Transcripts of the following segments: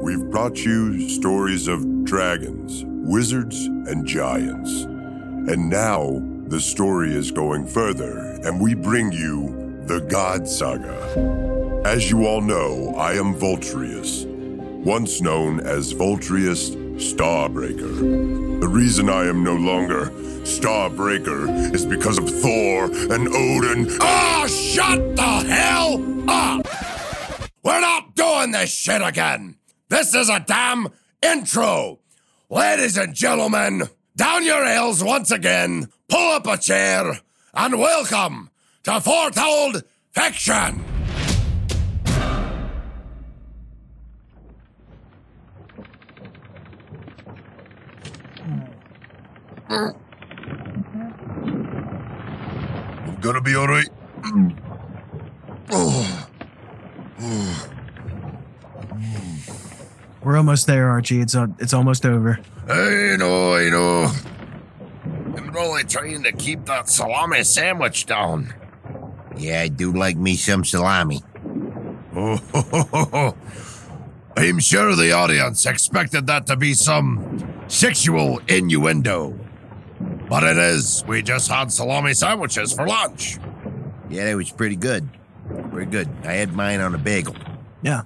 We've brought you stories of dragons, wizards, and giants. And now, the story is going further, and we bring you the God Saga. As you all know, I am Voltrius, once known as Voltrius Starbreaker. The reason I am no longer Starbreaker is because of Thor and Odin. Ah, shut the hell up! We're not doing this shit again! This is a damn intro! Ladies and gentlemen, down your ales once again, pull up a chair, and welcome to Foretold Fiction! I'm gonna be alright. We're almost there, Archie. It's almost over. I know. I'm really trying to keep that salami sandwich down. Yeah, I do like me some salami. Oh. I'm sure the audience expected that to be some sexual innuendo. But it is. We just had salami sandwiches for lunch. Yeah, that was pretty good. Pretty good. I had mine on a bagel. Yeah.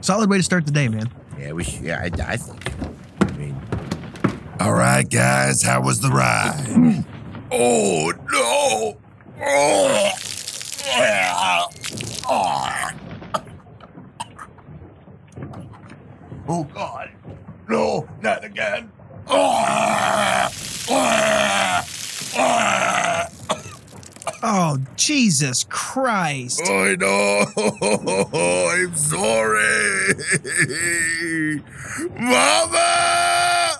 Solid way to start the day, man. Yeah, I think. I mean, all right, guys, how was the ride? Oh no! Oh, yeah. Oh God! No, not again! Oh, Jesus Christ. I know. I'm sorry. Mama!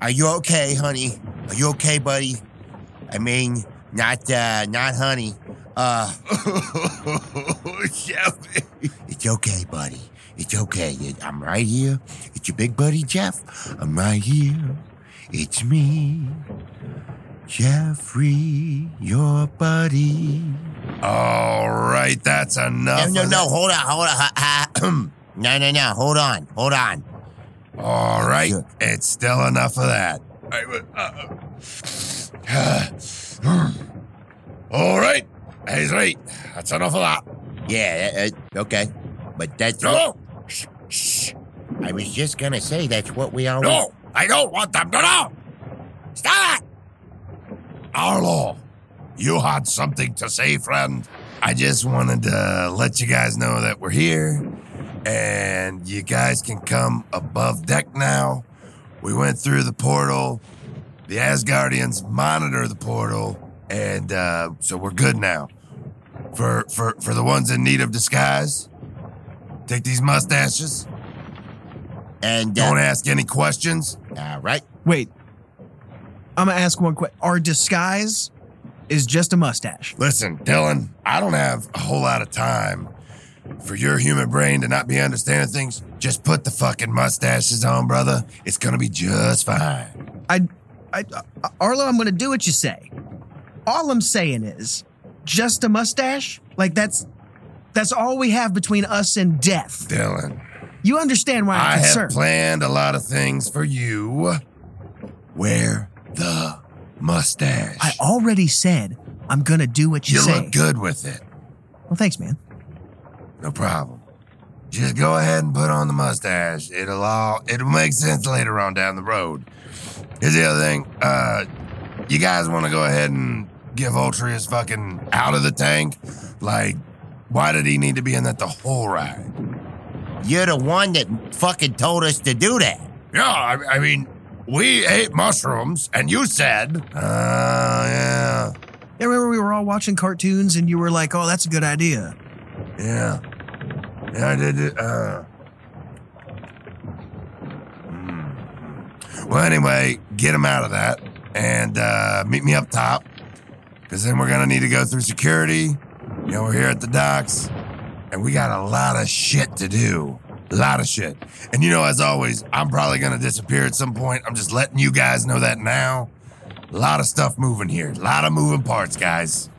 Are you okay, honey? Are you okay, buddy? I mean, not honey. Jeffy. It's okay, buddy. It's okay. I'm right here. It's your big buddy, Jeff. I'm right here. It's me. Jeffrey, your buddy. All right, that's enough. No, hold on. No, hold on. All right, it's still enough of that. All right, he's right. That's enough of that. Yeah, okay, but that's... No! Shh. I was just gonna say that's what we all... No, I don't want them to know! Stop it! Arlo, you had something to say, friend. I just wanted to let you guys know that we're here, and you guys can come above deck now. We went through the portal. The Asgardians monitor the portal, and so we're good now. For the ones in need of disguise, take these mustaches, and don't ask any questions. All right. Wait. I'm going to ask one question. Our disguise is just a mustache. Listen, Dylan, I don't have a whole lot of time for your human brain to not be understanding things. Just put the fucking mustaches on, brother. It's going to be just fine. Arlo, I'm going to do what you say. All I'm saying is just a mustache? Like, that's all we have between us and death. Dylan. You understand why I'm concerned. I have planned a lot of things for you. Where? The mustache. I already said I'm going to do what you say. You look good with it. Well, thanks, man. No problem. Just go ahead and put on the mustache. It'll make sense later on down the road. Here's the other thing. You guys want to go ahead and give Ultrius fucking out of the tank? Like, why did he need to be in that the whole ride? You're the one that fucking told us to do that. Yeah, I mean... We ate mushrooms, and you said... yeah. Yeah, remember we were all watching cartoons, and you were like, oh, that's a good idea. Yeah, I did it. Well, anyway, get him out of that, and meet me up top, because then we're going to need to go through security. You know, we're here at the docks, and we got a lot of shit to do. A lot of shit. And you know, as always, I'm probably going to disappear at some point. I'm just letting you guys know that now. A lot of stuff moving here. A lot of moving parts, guys.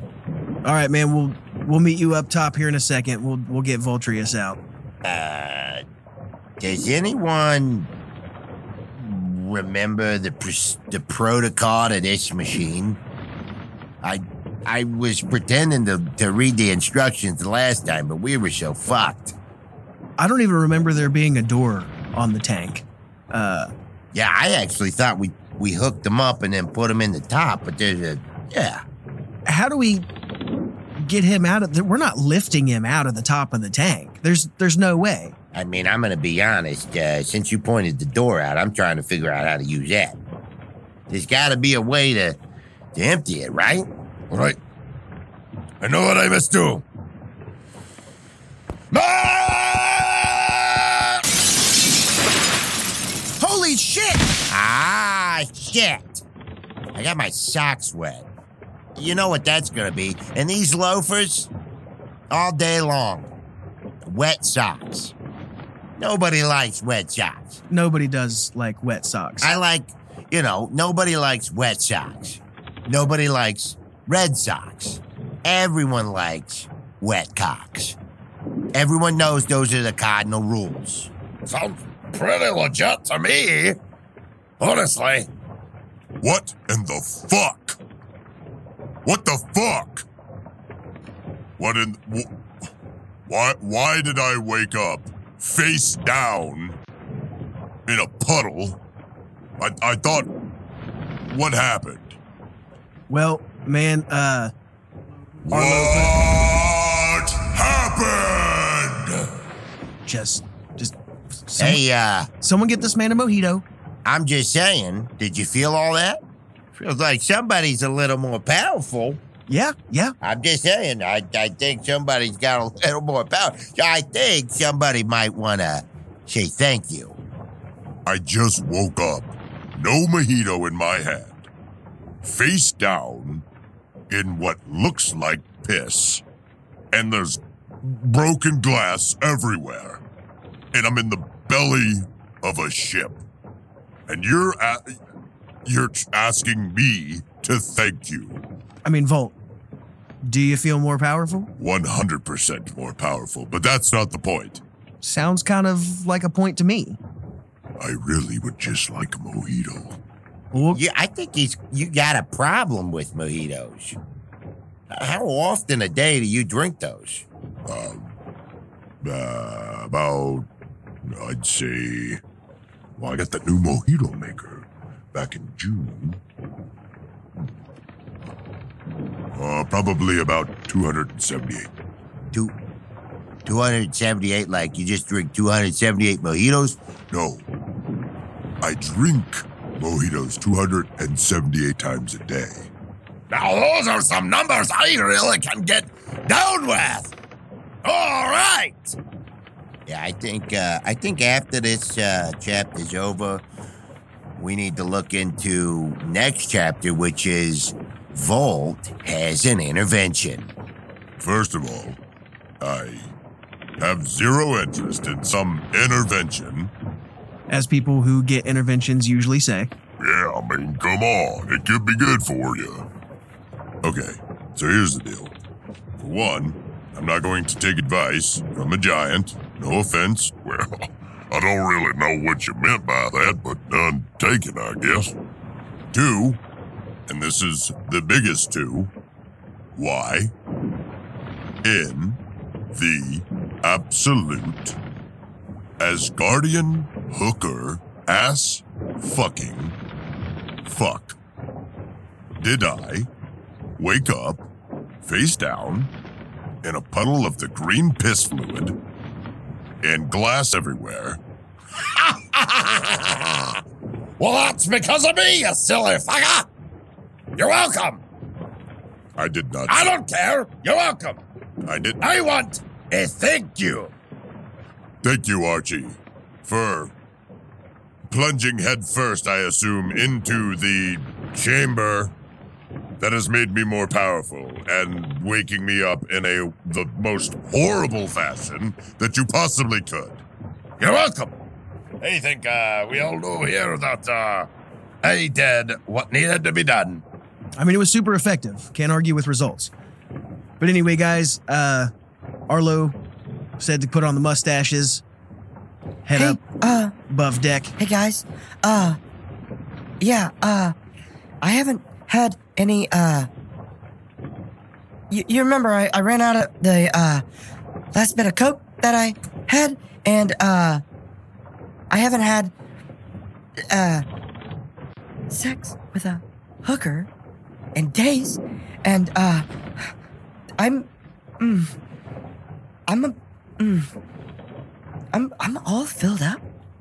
All right, man. We'll meet you up top here in a second. We'll get Voltrius out. Does anyone remember the protocol to this machine? I was pretending to read the instructions the last time, but we were so fucked. I don't even remember there being a door on the tank. Yeah, I actually thought we hooked them up and then put them in the top, but there's yeah. How do we get him out of there? We're not lifting him out of the top of the tank. There's no way. I mean, I'm going to be honest. Since you pointed the door out, I'm trying to figure out how to use that. There's got to be a way to empty it, right? All right. I know what I must do. Ah! Holy shit! Ah, shit. I got my socks wet. You know what that's going to be. And these loafers, all day long, wet socks. Nobody likes wet socks. Nobody does like wet socks. Nobody likes wet socks. Nobody likes red socks. Everyone likes wet cocks. Everyone knows those are the cardinal rules. Sounds pretty legit to me, honestly. What in the fuck? What the fuck? Why did I wake up face down in a puddle? I thought, what happened? Well, man, what happened? Someone, someone get this man a mojito. I'm just saying, did you feel all that? Feels like somebody's a little more powerful. Yeah. I'm just saying, I think somebody's got a little more power. I think somebody might want to say thank you. I just woke up, no mojito in my hand, face down in what looks like piss, and there's broken glass everywhere, and I'm in the belly of a ship, and you're asking me to thank you. I mean, Volt, do you feel more powerful? 100% more powerful, but that's not the point. Sounds kind of like a point to me. I really would just like a mojito. Yeah, I think you got a problem with mojitos. How often a day do you drink those? About, I'd say, well, I got the new mojito maker back in June. Probably about 278. 278, like you just drink 278 mojitos? No, I drink mojitos 278 times a day. Now those are some numbers I really can get down with. All right. Yeah, I think after this chapter's over, we need to look into next chapter, which is Volt has an intervention. First of all, I have zero interest in some intervention. As people who get interventions usually say. Yeah, I mean, come on. It could be good for you. Okay, so here's the deal. For one, I'm not going to take advice from a giant. No offense. Well, I don't really know what you meant by that, but none taken, I guess. Two, and this is the biggest two, why, in the absolute Asgardian hooker ass fucking fuck did I wake up face down in a puddle of the green piss fluid and glass everywhere? Well, that's because of me, you silly fucker. You're welcome. I did not. I don't care. You're welcome. I did. I want a thank you. Thank you, Archie, for plunging headfirst, I assume, into the chamber that has made me more powerful and waking me up in the most horrible fashion that you possibly could. You're welcome. I think we all know here that I did what needed to be done. I mean, it was super effective. Can't argue with results. But anyway, guys, Arlo said to put on the mustaches. Head up above deck. Hey, guys. I haven't had any, You remember I ran out of the, last bit of Coke that I had, and, I haven't had, sex with a hooker in days, and, I'm all filled up,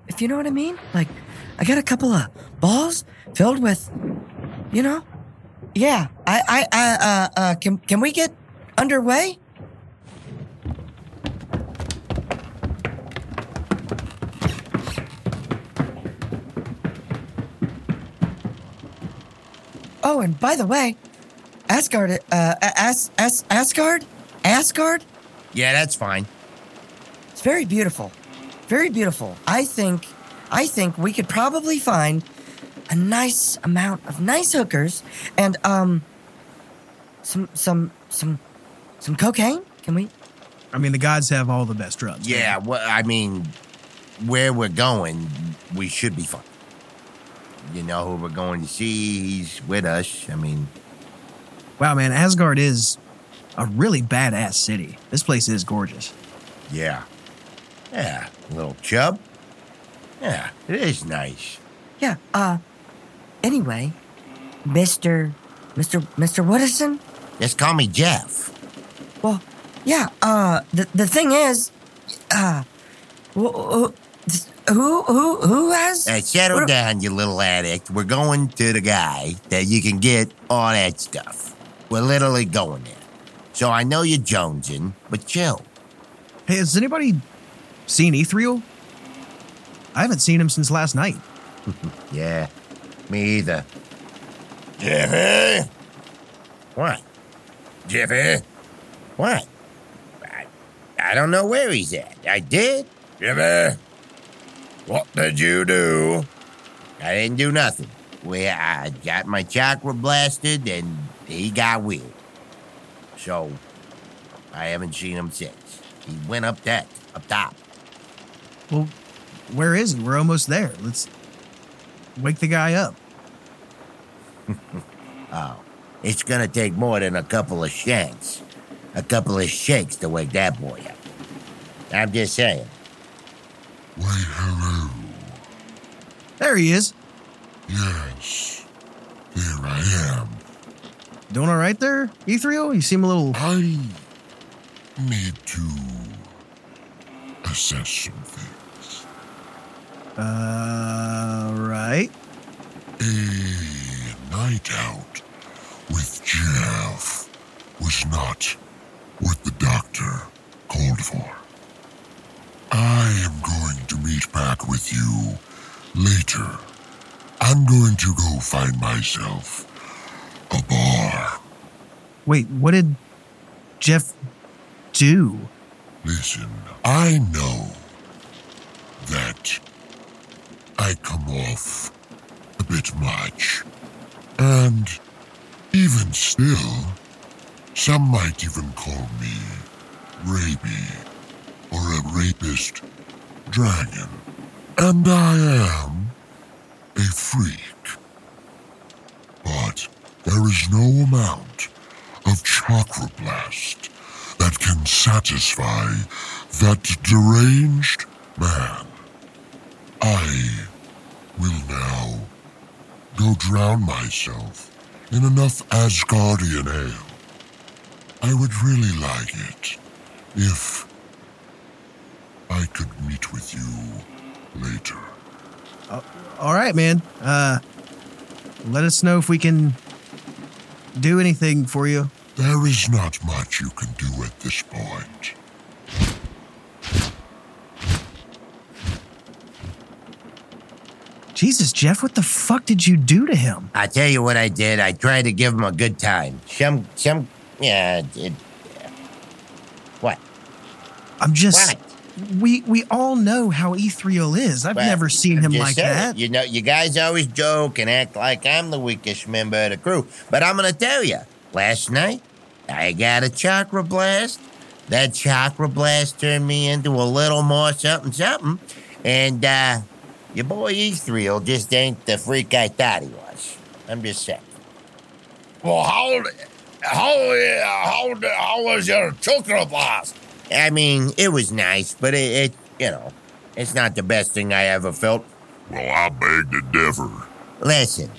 if you know what I mean. Like, I got a couple of balls filled with, you know? Yeah, can we get underway? Oh, and by the way, Asgard? Yeah, that's fine. It's very beautiful. Very beautiful. I think we could probably find a nice amount of nice hookers and some cocaine. Can we? I mean, the gods have all the best drugs. Yeah, well, I mean, where we're going, we should be fine. You know who we're going to see. He's with us. I mean, wow, man, Asgard is a really badass city. This place is gorgeous. Yeah, little Chub. Yeah, it is nice. Yeah. Anyway, Mr. Woodison? Just call me Jeff. Well, yeah, the thing is, who has... settle down, you little addict. We're going to the guy that you can get all that stuff. We're literally going there. So I know you're jonesing, but chill. Hey, has anybody seen Ethereal? I haven't seen him since last night. Yeah, me either. Jeffy? What? Jeffy? What? I don't know where he's at. I did? Jeffy? What did you do? I didn't do nothing. Well, I got my chakra blasted and he got weird. So, I haven't seen him since. He went up top. Well, where is he? We're almost there. Let's wake the guy up. Oh, it's gonna take more than a couple of shakes to wake that boy up. I'm just saying. Wait, hello. There he is. Yes, here I am. Doing all right there, Ethereal? You seem a little... I need to assess some things. Right. A night out with Jeff was not what the doctor called for. I am going to meet back with you later. I'm going to go find myself a bar. Wait, what did Jeff do? Listen, I know that I come off a bit much. And even still, some might even call me Raby. Or a rapist dragon. And I am a freak. But there is no amount of chakra blast that can satisfy that deranged man. I will now go drown myself in enough Asgardian ale. I would really like it if I could meet with you later. All right, man. Let us know if we can do anything for you. There is not much you can do at this point. Jesus, Jeff, what the fuck did you do to him? I tell you what I did. I tried to give him a good time. What? I'm just... What? We all know how Ethereal is. I've never seen him like that. You know, you guys always joke and act like I'm the weakest member of the crew. But I'm going to tell you, last night, I got a chakra blast. That chakra blast turned me into a little more something-something. And your boy Ethereal just ain't the freak I thought he was. I'm just saying. Well, how was your chocolate boss? I mean, it was nice, but it's not the best thing I ever felt. Well, I beg to differ. Listen.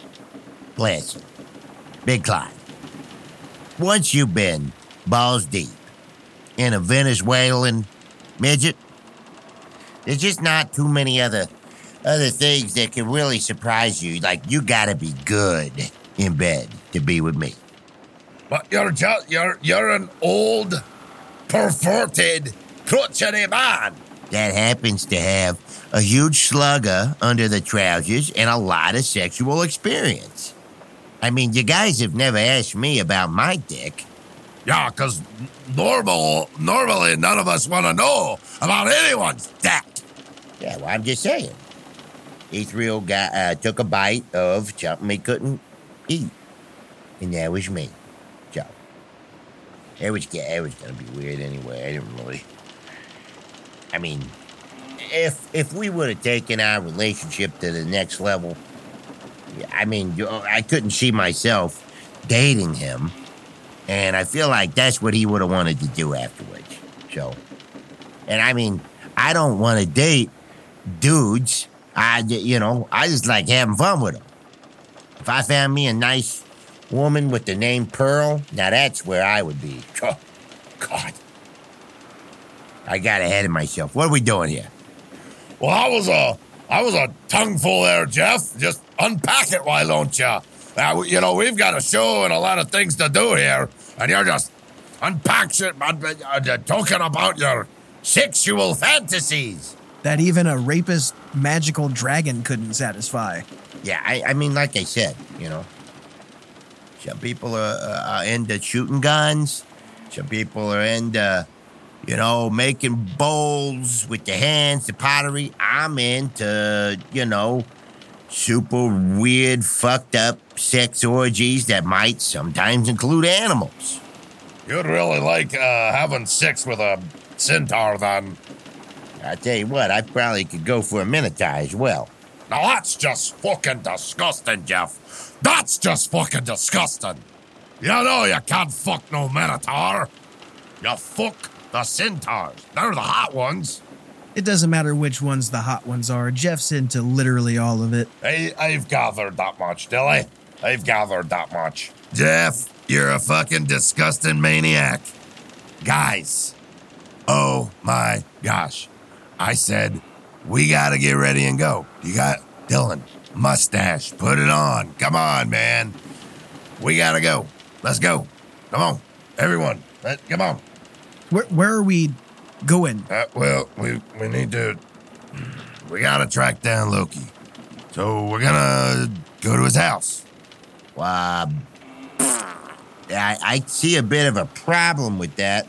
Big Clyde, once you've been balls deep in a Venezuelan midget, there's just not too many other things that can really surprise you. Like, you gotta be good in bed to be with me. But you're an old, perverted, crotchety man that happens to have a huge slugger under the trousers and a lot of sexual experience. I mean, you guys have never asked me about my dick. Yeah, because normally none of us want to know about anyone's dick. Yeah, well, I'm just saying. Ethereal took a bite of something he couldn't eat. And that was me. So, it was going to be weird anyway. I didn't really... I mean, if we would have taken our relationship to the next level, I mean, I couldn't see myself dating him. And I feel like that's what he would have wanted to do afterwards. So, and I mean, I don't want to date dudes. I just like having fun with them. If I found me a nice woman with the name Pearl, now that's where I would be. Oh, God. I got ahead of myself. What are we doing here? Well, I was a tongue full there, Jeff. Just unpack it, why don't you? We've got a show and a lot of things to do here, and you're just talking about your sexual fantasies. That even a rapist magical dragon couldn't satisfy. Yeah, I mean, like I said, some people are into shooting guns. Some people are into... making bowls with your hands, the pottery. I'm into, super weird, fucked up sex orgies that might sometimes include animals. You'd really like having sex with a centaur, then. I tell you what, I probably could go for a minotaur as well. Now that's just fucking disgusting, Jeff. That's just fucking disgusting. You know you can't fuck no minotaur. You fuck... the centaurs. They're the hot ones. It doesn't matter which ones the hot ones are. Jeff's into literally all of it. I've gathered that much, Dilly. I've gathered that much. Jeff, you're a fucking disgusting maniac. Guys, oh my gosh. I said, we gotta get ready and go. You got Dylan, mustache, put it on. Come on, man. We gotta go. Let's go. Come on, everyone. Come on. Where are we going? We need to... We gotta track down Loki. So we're gonna go to his house. I see a bit of a problem with that,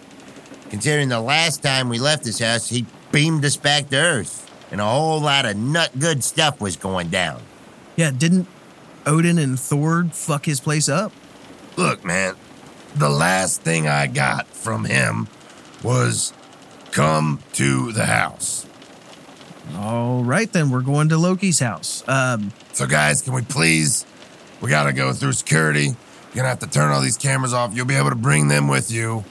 considering the last time we left his house, he beamed us back to Earth, and a whole lot of nut-good stuff was going down. Yeah, didn't Odin and Thord fuck his place up? Look, man, the last thing I got from him... was come to the house. All right, then. We're going to Loki's house. So, guys, can we please... We got to go through security. You're going to have to turn all these cameras off. You'll be able to bring them with you.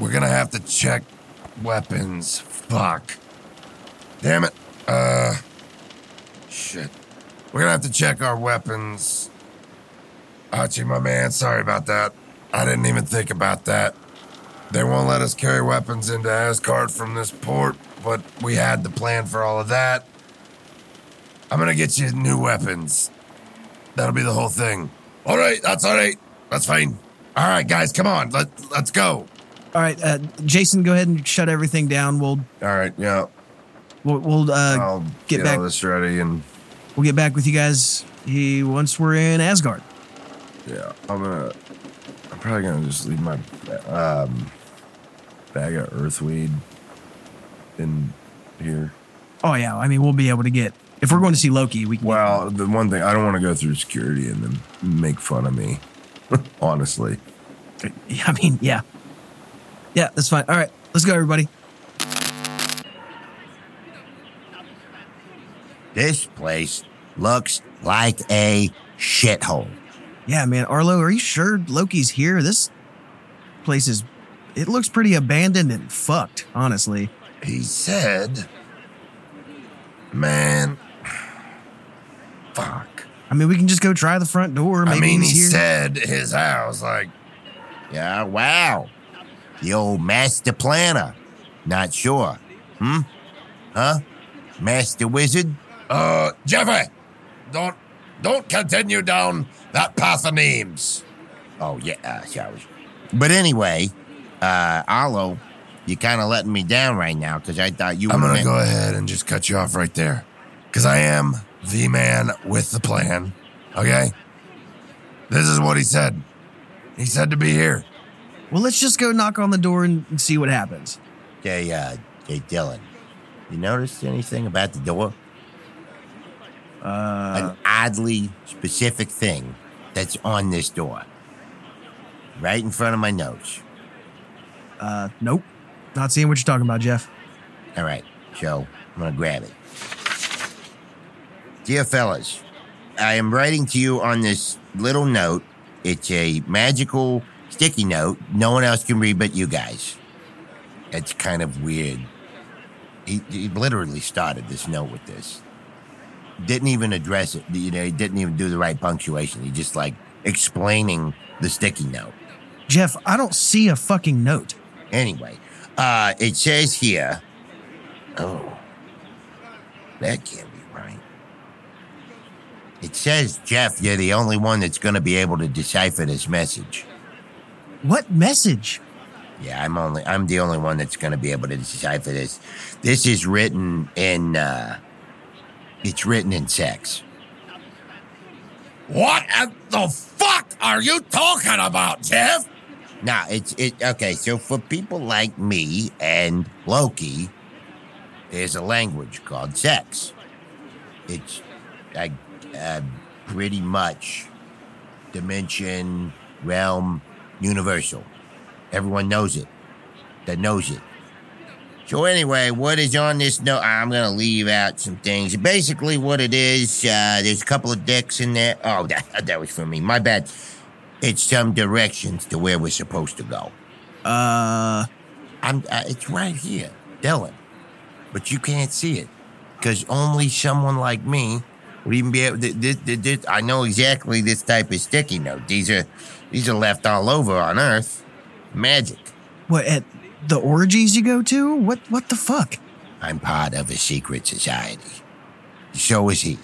We're going to have to check weapons. Fuck. Damn it. Shit. We're going to have to check our weapons. Archie, my man, sorry about that. I didn't even think about that. They won't let us carry weapons into Asgard from this port, but we had the plan for all of that. I'm gonna get you new weapons. That'll be the whole thing. All right, that's all right. That's fine. All right, guys, come on. Let's go. All right, Jason, go ahead and shut everything down. We'll get back. All this ready, and we'll get back with you guys once we're in Asgard. Yeah, I'm probably gonna just leave my bag of earthweed in here. Oh, yeah. I mean, we'll be able to get... If we're going to see Loki, we can... Well, the one thing... I don't want to go through security and then make fun of me. Honestly. I mean, yeah. Yeah, that's fine. All right. Let's go, everybody. This place looks like a shithole. Yeah, man. Arlo, are you sure Loki's here? This place is... It looks pretty abandoned and fucked, honestly. He said... Man... Fuck. I mean, we can just go try the front door. Maybe he said his house, like... Yeah, wow. The old master planner. Not sure. Huh? Master wizard? Jeffrey! Don't continue down that path of names. Oh, yeah, sorry. But anyway, Arlo, you're kind of letting me down right now because I thought you were... I'm going to go ahead and just cut you off right there because I am the man with the plan, okay? This is what he said. He said to be here. Well, let's just go knock on the door and see what happens. Hey, Dylan, you notice anything about the door? An oddly specific thing that's on this door. Right in front of my nose. Nope. Not seeing what you're talking about, Jeff. All right, so I'm going to grab it. Dear fellas, I am writing to you on this little note. It's a magical sticky note no one else can read but you guys. It's kind of weird. He literally started this note with this. Didn't even address it. You know, he didn't even do the right punctuation. He just like explaining the sticky note. Jeff, I don't see a fucking note. Anyway, it says here. Oh, that can't be right. It says, Jeff, you're the only one that's going to be able to decipher this message. What message? Yeah, I'm the only one that's going to be able to decipher this. This is written in. It's written in sex. What the fuck are you talking about, Jeff? Nah, okay, so for people like me and Loki, there's a language called sex. It's pretty much dimension, realm, universal. Everyone knows it. That knows it. So anyway, what is on this note? I'm going to leave out some things. Basically what it is, there's a couple of dicks in there. Oh, that was for me. My bad. It's some directions to where we're supposed to go. It's right here, Dylan. But you can't see it because only someone like me would even be able to... I know exactly this type of sticky note. These are left all over on Earth. Magic. What, at the orgies you go to? What the fuck? I'm part of a secret society. So is he.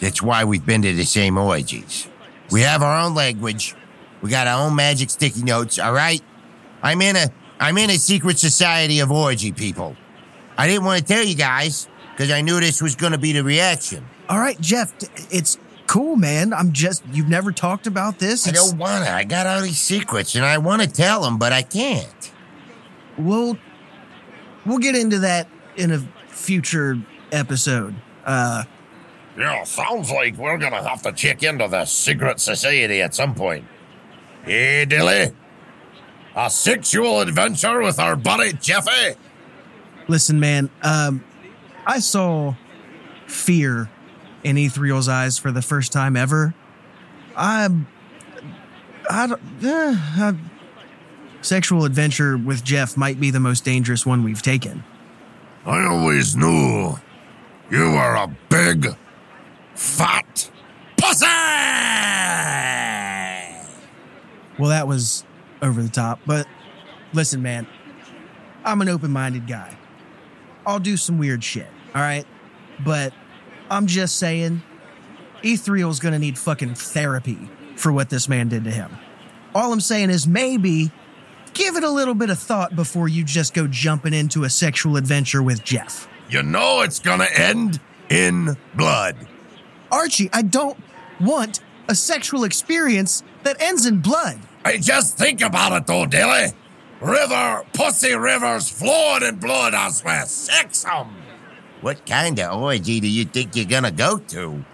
That's why we've been to the same orgies. We have our own language. We got our own magic sticky notes, all right? I'm in a secret society of orgy people. I didn't want to tell you guys because I knew this was going to be the reaction. All right, Jeff, it's cool, man. You've never talked about this? I don't want to. I got all these secrets and I want to tell them, but I can't. We'll get into that in a future episode. Yeah, sounds like we're going to have to check into the secret society at some point. Hey, Dilly. A sexual adventure with our buddy Jeffy. Listen, man, I saw fear in Ethereal's eyes for the first time ever. Sexual adventure with Jeff might be the most dangerous one we've taken. I always knew you were a big, fat pussy! Well, that was over the top, but listen, man, I'm an open-minded guy. I'll do some weird shit, all right? But I'm just saying, Ethereal's gonna need fucking therapy for what this man did to him. All I'm saying is maybe... give it a little bit of thought before you just go jumping into a sexual adventure with Jeff. You know it's gonna end in blood. Archie, I don't want a sexual experience that ends in blood. Hey, just think about it though, Dilly. Pussy rivers floored in blood, I swear. Sex 'em. What kind of orgy do you think you're gonna go to?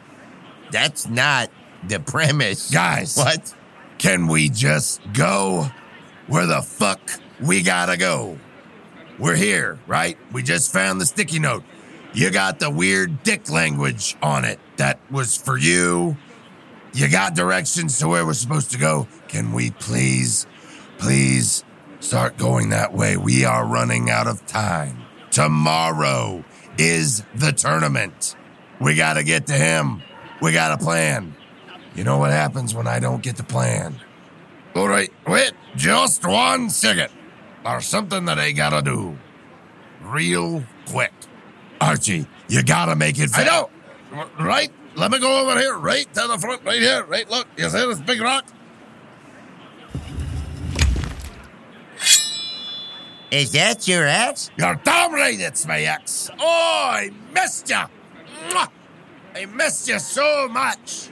That's not the premise. Guys, what? Can we just go? Where the fuck we gotta go? We're here, right? We just found the sticky note. You got the weird dick language on it that was for you. You got directions to where we're supposed to go. Can we please start going that way? We are running out of time. Tomorrow is the tournament. We got to get to him. We got a plan. You know what happens when I don't get the plan? All right, wait just 1 second. There's something that I got to do. Real quick. Archie, you got to make it fast. I know. Right? Let me go over here, right to the front, right here. Right, look. You see this big rock? Is that your axe? You're damn right it's my axe. Oh, I missed you. I missed you so much.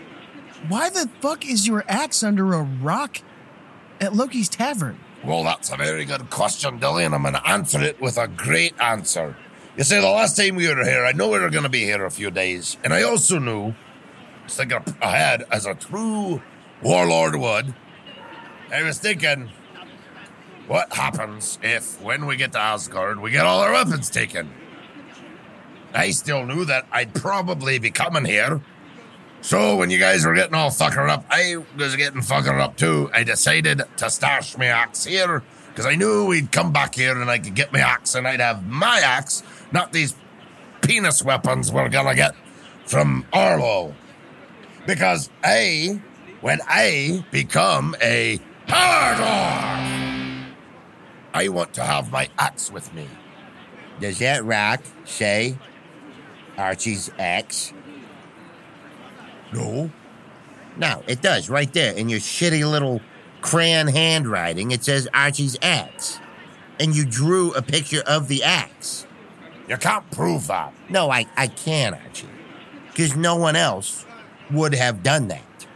Why the fuck is your axe under a rock at Loki's tavern? Well, that's a very good question, Dylan, and I'm going to answer it with a great answer. You see, the last time we were here, I know we were going to be here a few days, and I also knew, just thinking ahead, as a true warlord would, I was thinking, what happens if, when we get to Asgard, we get all our weapons taken? I still knew that I'd probably be coming here. So when you guys were getting all fuckered up, I was getting fuckered up too. I decided to stash my axe here because I knew we'd come back here and I could get my axe and I'd have my axe, not these penis weapons we're going to get from Arlo. Because when I become a Hardor, I want to have my axe with me. Does that rock say Archie's axe? No. No, it does, right there. In your shitty little crayon handwriting, it says Archie's axe. And you drew a picture of the axe. You can't prove that. No, I can, Archie. Because no one else would have done that.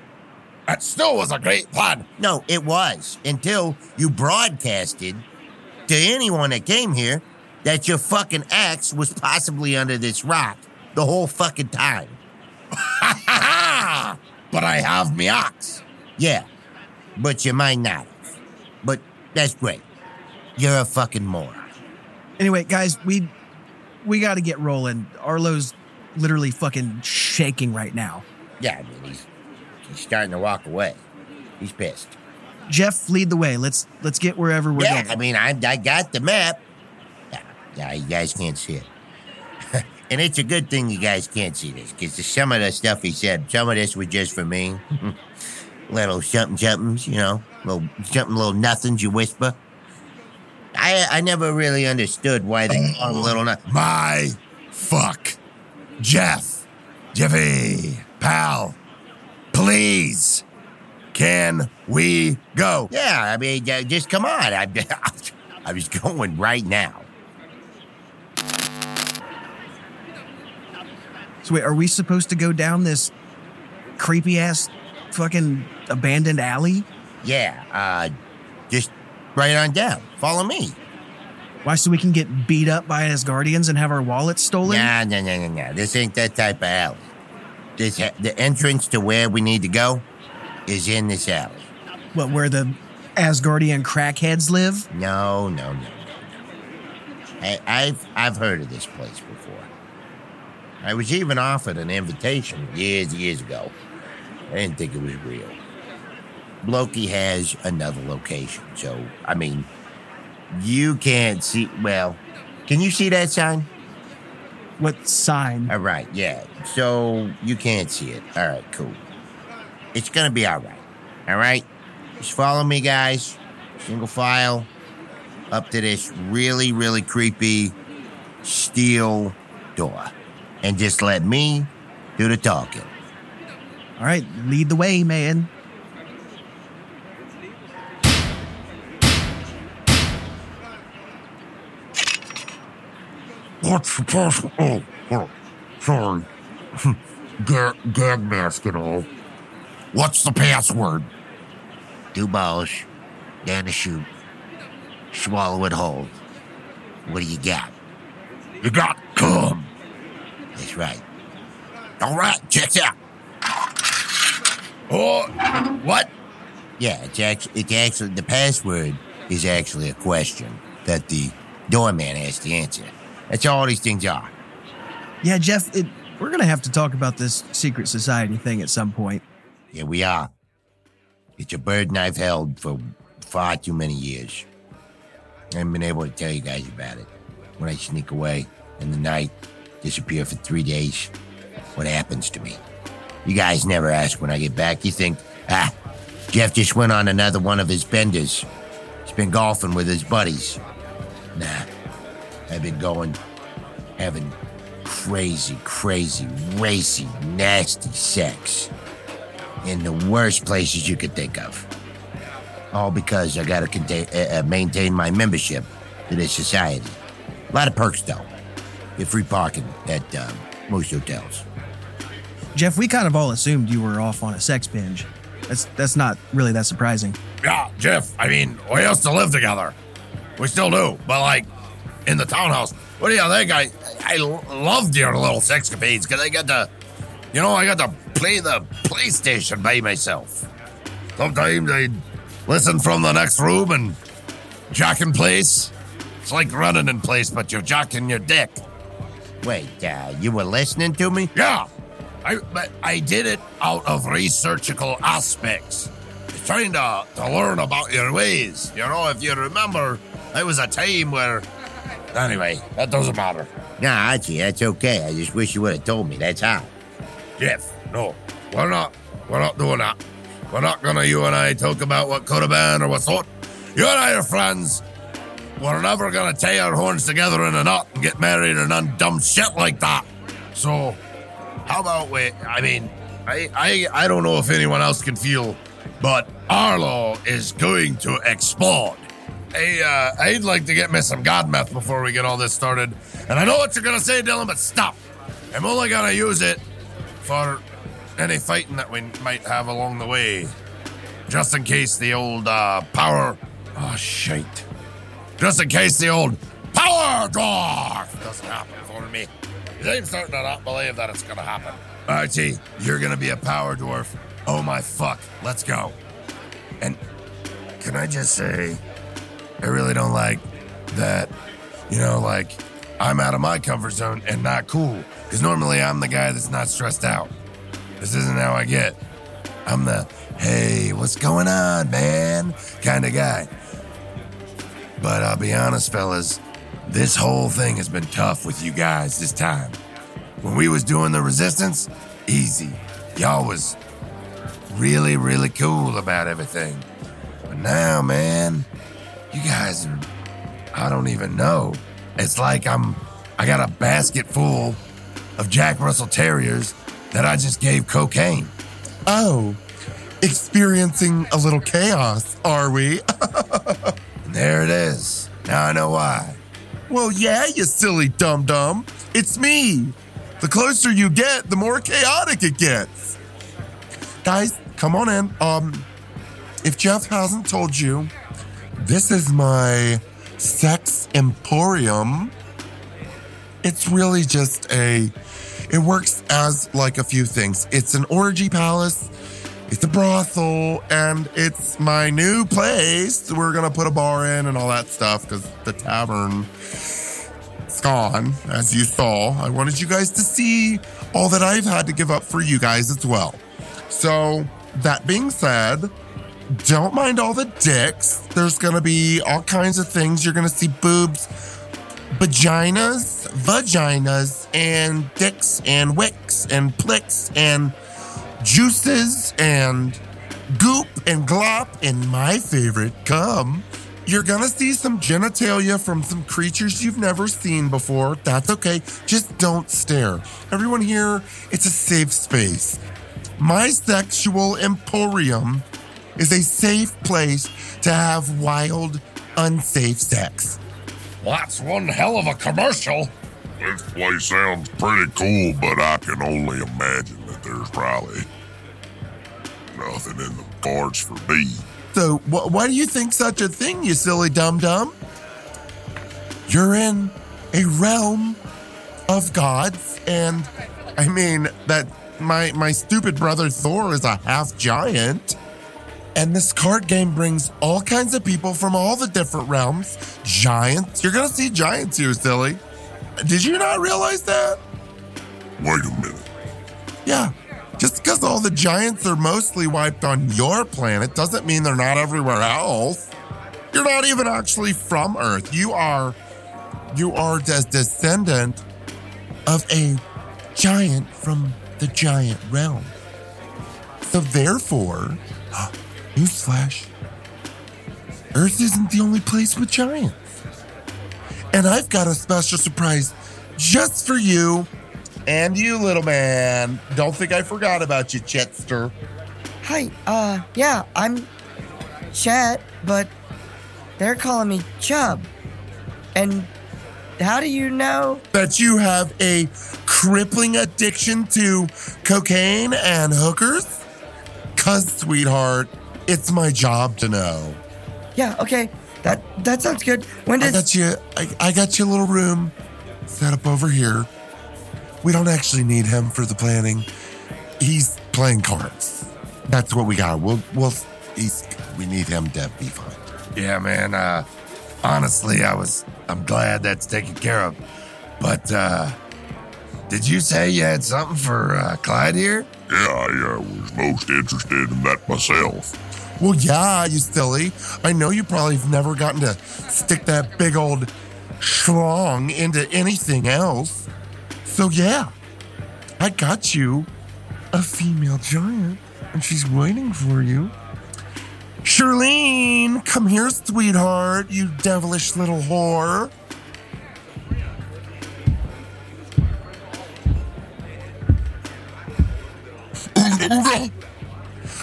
It still was a great plan. No, it was. Until you broadcasted to anyone that came here that your fucking axe was possibly under this rock the whole fucking time. But I have me axe. Yeah, but you might not. But that's great. You're a fucking moron. Anyway, guys, we got to get rolling. Arlo's literally fucking shaking right now. Yeah, I mean, he's starting to walk away. He's pissed. Jeff, lead the way. Let's get wherever we're going. Yeah, I mean, I got the map. Yeah, you guys can't see it. And it's a good thing you guys can't see this, because some of the stuff he said, some of this was just for me. Little something-somethings, you know, little nothings you whisper. I never really understood why they call little nothings. My fuck. Jeff, Jeffy, pal, please, can we go? Yeah, I mean, just come on. I was going right now. So wait, are we supposed to go down this creepy-ass fucking abandoned alley? Yeah, just right on down. Follow me. Why, so we can get beat up by Asgardians and have our wallets stolen? Nah. This ain't that type of alley. The entrance to where we need to go is in this alley. What, where the Asgardian crackheads live? No. I've heard of this place before. I was even offered an invitation years ago. I didn't think it was real. Loki has another location, so, I mean, you can't see... Well, can you see that sign? What sign? All right, yeah. So, you can't see it. All right, cool. It's going to be all right. All right? Just follow me, guys. Single file. Up to this really, really creepy steel door. And just let me do the talking. All right, lead the way, man. What's the person? Oh, sorry. Gag mask and all. What's the password? 2 balls, down the chute, swallow it whole. What do you got? You got cum. That's right. All right, check it out. Oh, what? Yeah, it's actually the password is actually a question that the doorman has to answer. That's all these things are. Yeah, Jeff, we're going to have to talk about this secret society thing at some point. Yeah, we are. It's a burden I've held for far too many years. I haven't been able to tell you guys about it. When I sneak away in the night, disappear for 3 days, what happens to me? You guys never ask when I get back. You think, Jeff just went on another one of his benders. He's been golfing with his buddies. Nah, I've been going, having crazy, racy, nasty sex in the worst places you could think of. All because I gotta maintain my membership to this society. A lot of perks, though. Get free parking at most hotels. Jeff, we kind of all assumed you were off on a sex binge. That's not really that surprising. Yeah, Jeff, I mean, we used to live together. We still do, but like, in the townhouse. What do you think? I loved your little sexcapades because I got to, I got to play the PlayStation by myself. Sometimes I'd listen from the next room and jock in place. It's like running in place, but you're jocking your dick. Wait, you were listening to me? Yeah, but I did it out of researchical aspects. It's trying to learn about your ways. If you remember, there was a time where... Anyway, that doesn't matter. Nah, Archie, that's okay. I just wish you would have told me. That's how. Jeff, no, we're not doing that. We're not going to, you and I, talk about what could have been or what's not. You and I are friends. We're never going to tie our horns together in a knot and get married or none dumb shit like that. So, how about we... I mean, I don't know if anyone else can feel, but Arlo is going to explode. I'd like to get me some god meth before we get all this started. And I know what you're going to say, Dylan, but stop. I'm only going to use it for any fighting that we might have along the way. Just in case the old power... Oh, shit. Just in case the old power dwarf doesn't happen for me. I'm starting to not believe that it's going to happen. Archie, you're going to be a power dwarf. Oh, my fuck. Let's go. And can I just say... I really don't like that, I'm out of my comfort zone and not cool. Because normally I'm the guy that's not stressed out. This isn't how I get. I'm the, hey, what's going on, man, kind of guy. But I'll be honest, fellas, this whole thing has been tough with you guys this time. When we was doing the resistance, easy. Y'all was really, really cool about everything. But now, man... You guys are, I don't even know. It's like I got a basket full of Jack Russell Terriers that I just gave cocaine. Oh, experiencing a little chaos, are we? And there it is. Now I know why. Well, yeah, you silly dum-dum. It's me. The closer you get, the more chaotic it gets. Guys, come on in. If Jeff hasn't told you, this is my sex emporium. It's really just it works as like a few things. It's an orgy palace, it's a brothel, and it's my new place. We're going to put a bar in and all that stuff because the tavern is gone, as you saw. I wanted you guys to see all that I've had to give up for you guys as well. So that being said... Don't mind all the dicks. There's going to be all kinds of things. You're going to see boobs, vaginas, and dicks, and wicks, and plicks, and juices, and goop, and glop, and my favorite, cum. You're going to see some genitalia from some creatures you've never seen before. That's okay. Just don't stare. Everyone here, it's a safe space. My sexual emporium is a safe place to have wild, unsafe sex. Well, that's one hell of a commercial. This place sounds pretty cool, but I can only imagine that there's probably nothing in the cards for me. So, why do you think such a thing, you silly dum-dum? You're in a realm of gods, and I mean, that my stupid brother Thor is a half-giant. And this card game brings all kinds of people from all the different realms. Giants. You're going to see giants here, silly. Did you not realize that? Wait a minute. Yeah, just because all the giants are mostly wiped on your planet doesn't mean they're not everywhere else. You're not even actually from Earth. You are the descendant of a giant from the giant realm. So therefore, newsflash, Earth isn't the only place with giants. And I've got a special surprise just for you and you, little man. Don't think I forgot about you, Chetster. Hi, yeah, I'm Chet, but they're calling me Chub. And how do you know? That you have a crippling addiction to cocaine and hookers? 'Cause, sweetheart, it's my job to know. Yeah, okay. That sounds good. When does... I got you a little room set up over here. We don't actually need him for the planning. He's playing cards. That's what we got. We need him to be fine. Yeah, man. Honestly, I'm glad that's taken care of. But did you say you had something for Clyde here? Yeah, I was most interested in that myself. Well, yeah, you silly. I know you probably have never gotten to stick that big old schlong into anything else. So, yeah, I got you a female giant, and she's waiting for you. Sherlene, come here, sweetheart, you devilish little whore.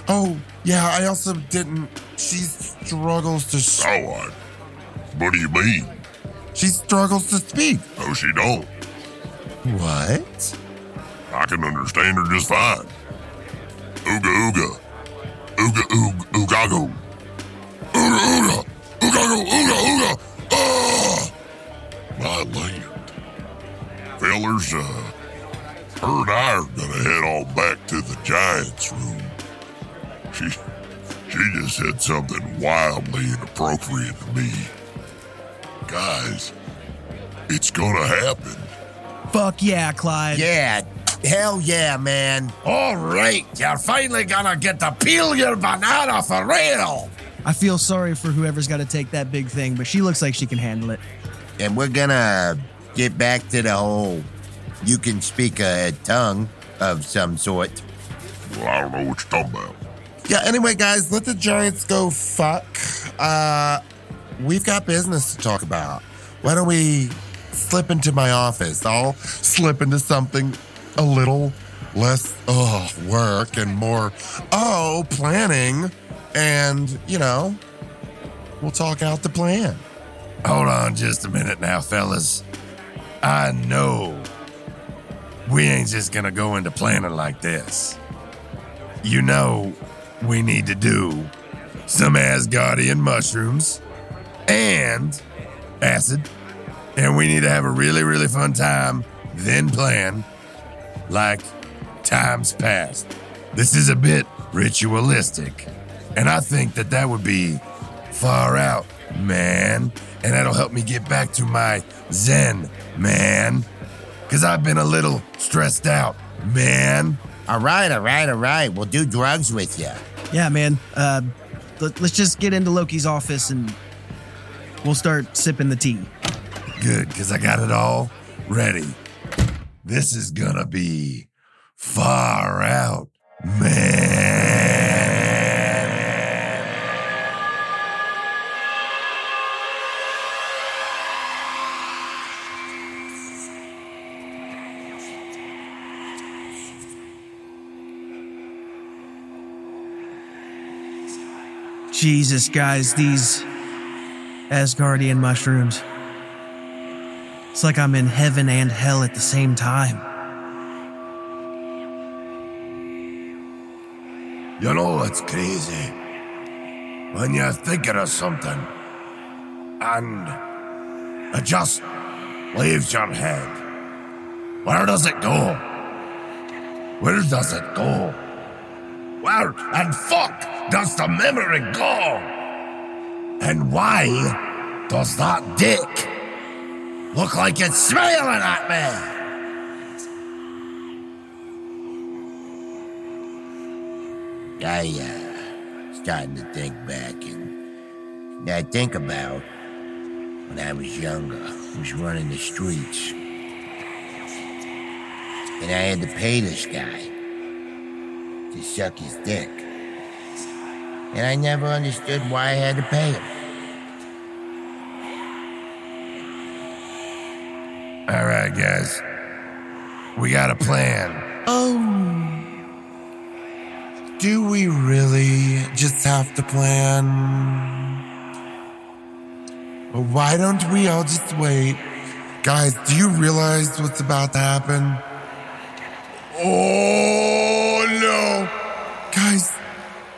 Oh, yeah, I also didn't. She struggles to... What do you mean? She struggles to speak. No, she don't. What? I can understand her just fine. Ooga ooga. Ooga ooga oogago. Ooga ooga. Oogago ooga ooga. Ah! My land. Fellers, her and I are gonna head on back to the Giants room. She just said something wildly inappropriate to me. Guys, it's gonna happen. Fuck yeah, Clyde. Yeah, hell yeah, man. All right, you're finally gonna get to peel your banana for real. I feel sorry for whoever's got to take that big thing, but she looks like she can handle it. And we're gonna get back to the whole you can speak a tongue of some sort. Well, I don't know what you're talking about. Yeah, anyway, guys, let the Giants go fuck. We've got business to talk about. Why don't we slip into my office? I'll slip into something a little less work and more planning. And, we'll talk out the plan. Hold on just a minute now, fellas. I know we ain't just going to go into planning like this. We need to do some Asgardian mushrooms and acid. And we need to have a really, really fun time, then plan like times past. This is a bit ritualistic. And I think that would be far out, man. And that'll help me get back to my zen, man. 'Cause I've been a little stressed out, man. All right. We'll do drugs with you. Yeah, man. Let's just get into Loki's office and we'll start sipping the tea. Good, because I got it all ready. This is going to be far out, man. Jesus, guys, these Asgardian mushrooms. It's like I'm in heaven and hell at the same time. You know what's crazy? When you're thinking of something, and it just leaves your head. Where does it go? Where and fuck does the memory go? And why does that dick look like it's smiling at me? I starting to think back, and I think about when I was younger, I was running the streets, and I had to pay this guy to suck his dick, and I never understood why I had to pay him. All right, guys. We got a plan. Do we really just have to plan? Or why don't we all just wait? Guys, do you realize what's about to happen? Oh, no. Guys,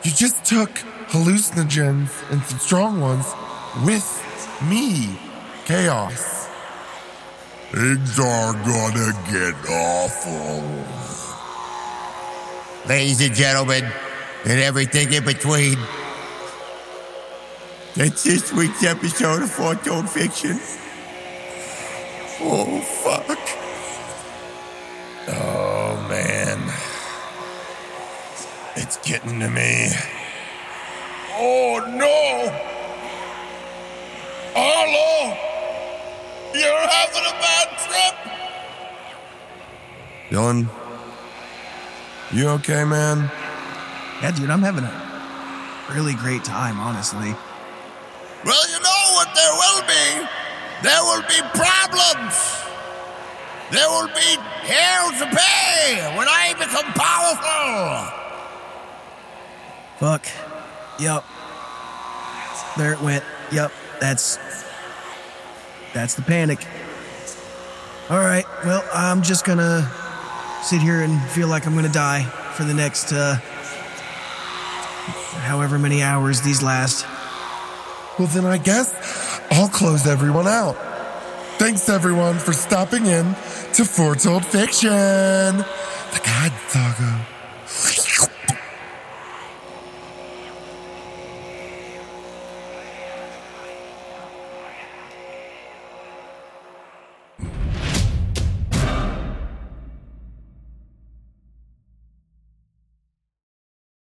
you just took hallucinogens and some strong ones with me. Chaos. Things are gonna get awful. Ladies and gentlemen, and everything in between, that's this week's episode of Foretold Fiction. Oh, fuck. Oh, man. It's getting to me. Oh, no! Arlo! You're having a bad trip! Dylan, you okay, man? Yeah, dude, I'm having a really great time, honestly. Well, you know what there will be? There will be problems! There will be hell to pay when I become powerful! Fuck. Yup. There it went. Yup, That's the panic. All right, well, I'm just going to sit here and feel like I'm going to die for the next however many hours these last. Well, then I guess I'll close everyone out. Thanks, everyone, for stopping in to Foretold Fiction, the God Saga.